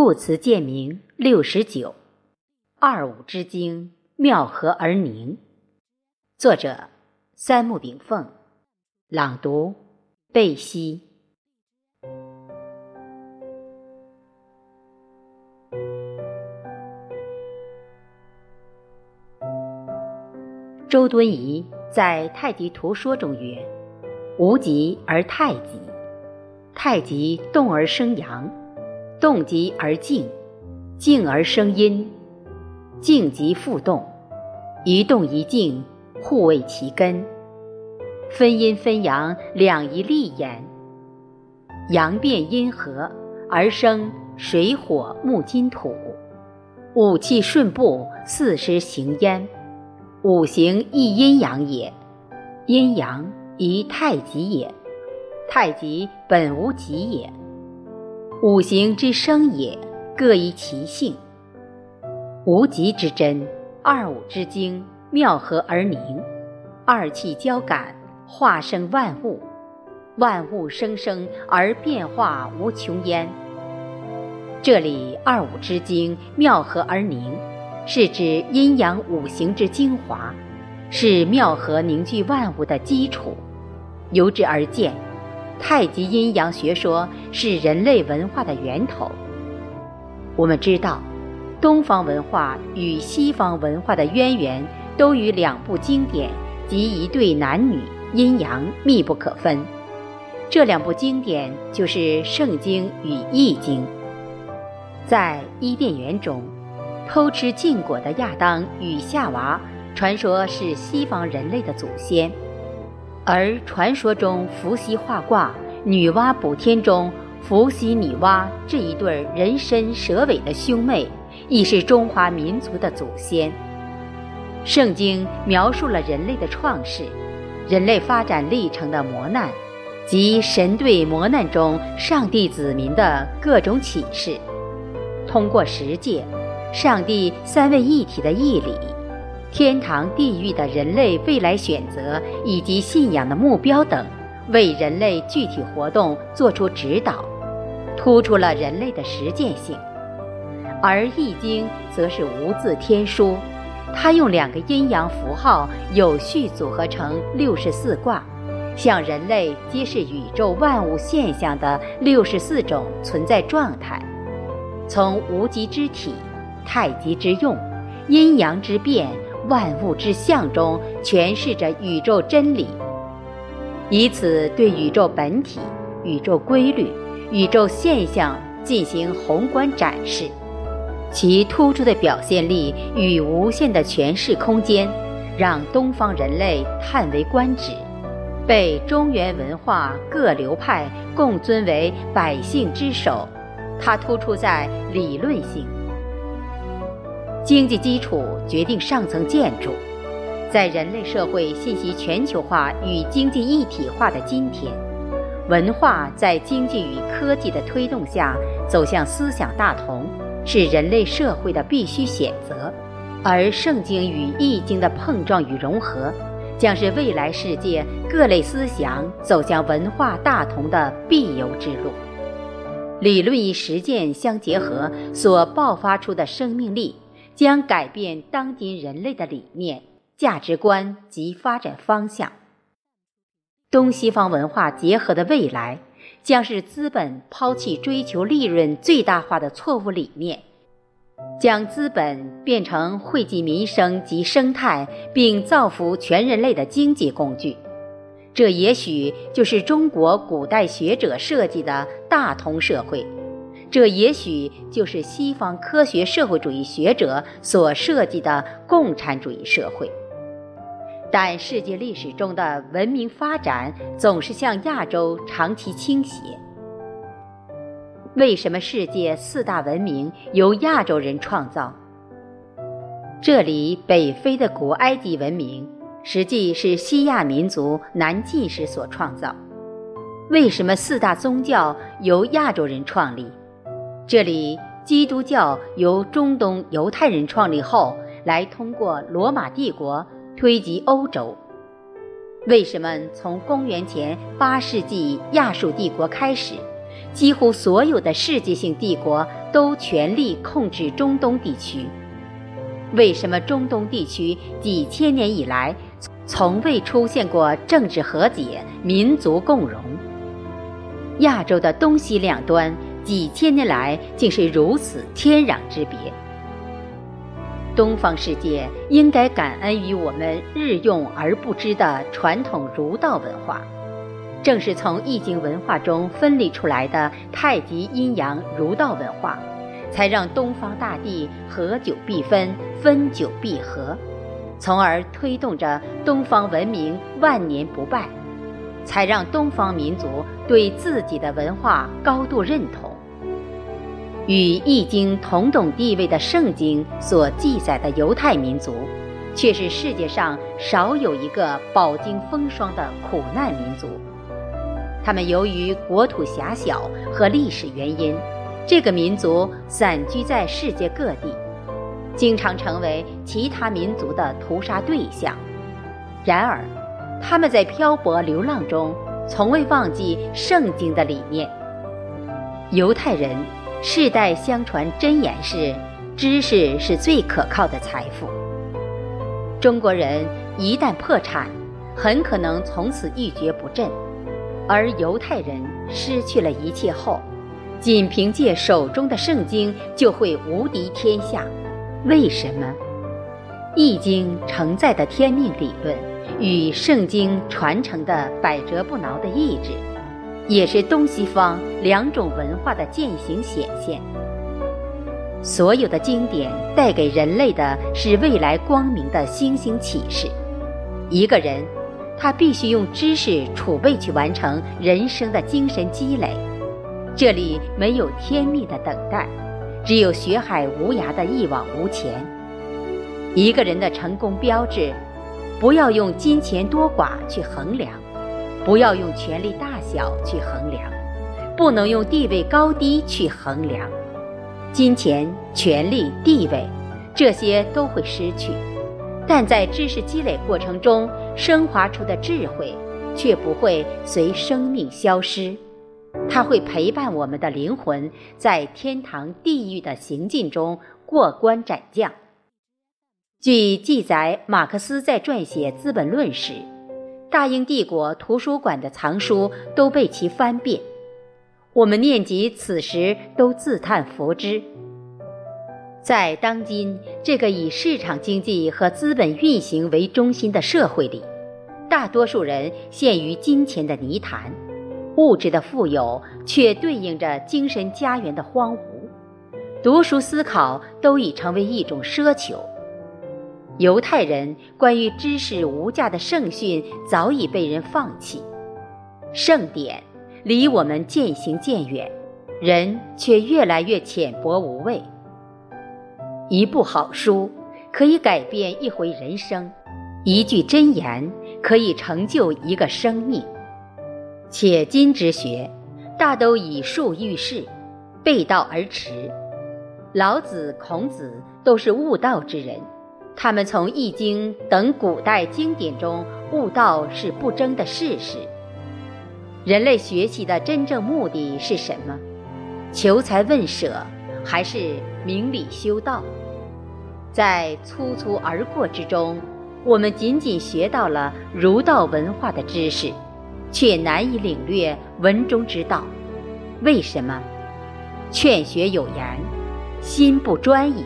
故词鉴名69，二五之经，妙合而凝。作者三木炳凤，朗读贝西。周敦颐在《太极图说》中曰：“无极而太极，太极动而生阳，动极而静，静而生阴，静极复动，一动一静，互为其根。分阴分阳，两仪立焉。阳变阴和，而生水火木金土，五气顺布，四时行焉。”五行亦阴阳也，阴阳宜太极也，太极本无极也，五行之生也，各依其性。无极之真，二五之精，妙合而凝，二气交感，化生万物，万物生生而变化无穷焉。这里二五之精，妙合而凝，是指阴阳五行之精华，是妙合凝聚万物的基础。由之而见，太极阴阳学说是人类文化的源头。我们知道，东方文化与西方文化的渊源都与两部经典及一对男女阴阳密不可分。这两部经典就是《圣经》与《易经》。在伊甸园中，偷吃禁果的亚当与夏娃，传说是西方人类的祖先；而传说中伏羲画卦、女娲补天中伏羲女娲这一对人身蛇尾的兄妹，亦是中华民族的祖先。圣经描述了人类的创世，人类发展历程的磨难，及神对磨难中上帝子民的各种启示。通过十诫、上帝三位一体的义理、天堂地狱的人类未来选择以及信仰的目标等，为人类具体活动做出指导，突出了人类的实践性。而《易经》则是无字天书，它用两个阴阳符号有序组合成64卦，向人类揭示宇宙万物现象的64种存在状态，从无极之体、太极之用、阴阳之变、万物之象中诠释着宇宙真理，以此对宇宙本体、宇宙规律、宇宙现象进行宏观展示。其突出的表现力与无限的诠释空间，让东方人类叹为观止，被中原文化各流派共尊为百姓之首。它突出在理论性。经济基础决定上层建筑，在人类社会信息全球化与经济一体化的今天，文化在经济与科技的推动下走向思想大同，是人类社会的必须选择。而《圣经》与《易经》的碰撞与融合，将是未来世界各类思想走向文化大同的必由之路。理论与实践相结合所爆发出的生命力，将改变当今人类的理念、价值观及发展方向。东西方文化结合的未来，将是资本抛弃追求利润最大化的错误理念，将资本变成惠及民生及生态并造福全人类的经济工具。这也许就是中国古代学者设计的大同社会，这也许就是西方科学社会主义学者所设计的共产主义社会。但世界历史中的文明发展总是向亚洲长期倾斜。为什么世界四大文明由亚洲人创造？这里北非的古埃及文明实际是西亚民族南进时所创造。为什么四大宗教由亚洲人创立？这里基督教由中东犹太人创立后，来通过罗马帝国推及欧洲。为什么从公元前8世纪亚述帝国开始，几乎所有的世界性帝国都全力控制中东地区。为什么中东地区几千年以来从未出现过政治和解、民族共荣？亚洲的东西两端几千年来竟是如此天壤之别。东方世界应该感恩于我们日用而不知的传统儒道文化，正是从易经文化中分离出来的太极阴阳儒道文化，才让东方大地合久必分，分久必合，从而推动着东方文明万年不败，才让东方民族对自己的文化高度认同。与《易经》同等地位的《圣经》所记载的犹太民族，却是世界上少有一个饱经风霜的苦难民族。他们由于国土狭小和历史原因，这个民族散居在世界各地，经常成为其他民族的屠杀对象。然而，他们在漂泊流浪中，从未忘记《圣经》的理念。犹太人世代相传箴言是：知识是最可靠的财富。中国人一旦破产，很可能从此一蹶不振，而犹太人失去了一切后，仅凭借手中的圣经就会无敌天下。为什么？《易经》承载的天命理论与圣经传承的百折不挠的意志，也是东西方两种文化的践行显现。所有的经典带给人类的是未来光明的星星启示。一个人，他必须用知识储备去完成人生的精神积累。这里没有天命的等待，只有学海无涯的一往无前。一个人的成功标志，不要用金钱多寡去衡量，不要用权力大小去衡量，不能用地位高低去衡量。金钱、权力、地位，这些都会失去，但在知识积累过程中升华出的智慧，却不会随生命消失。它会陪伴我们的灵魂，在天堂、地狱的行进中过关斩将。据记载，马克思在撰写《资本论》时，大英帝国图书馆的藏书都被其翻遍，我们念及此时都自叹弗之。在当今这个以市场经济和资本运行为中心的社会里，大多数人陷于金钱的泥潭，物质的富有却对应着精神家园的荒芜，读书思考都已成为一种奢求。犹太人关于知识无价的圣训早已被人放弃，圣典离我们渐行渐远，人却越来越浅薄无味。一部好书可以改变一回人生，一句箴言可以成就一个生命。且今之学大都以术喻事，背道而驰。老子、孔子都是悟道之人，他们从《易经》等古代经典中悟道是不争的事实。人类学习的真正目的是什么？求财问舍，还是明理修道？在粗粗而过之中，我们仅仅学到了儒道文化的知识，却难以领略文中之道。为什么？劝学有言：心不专矣。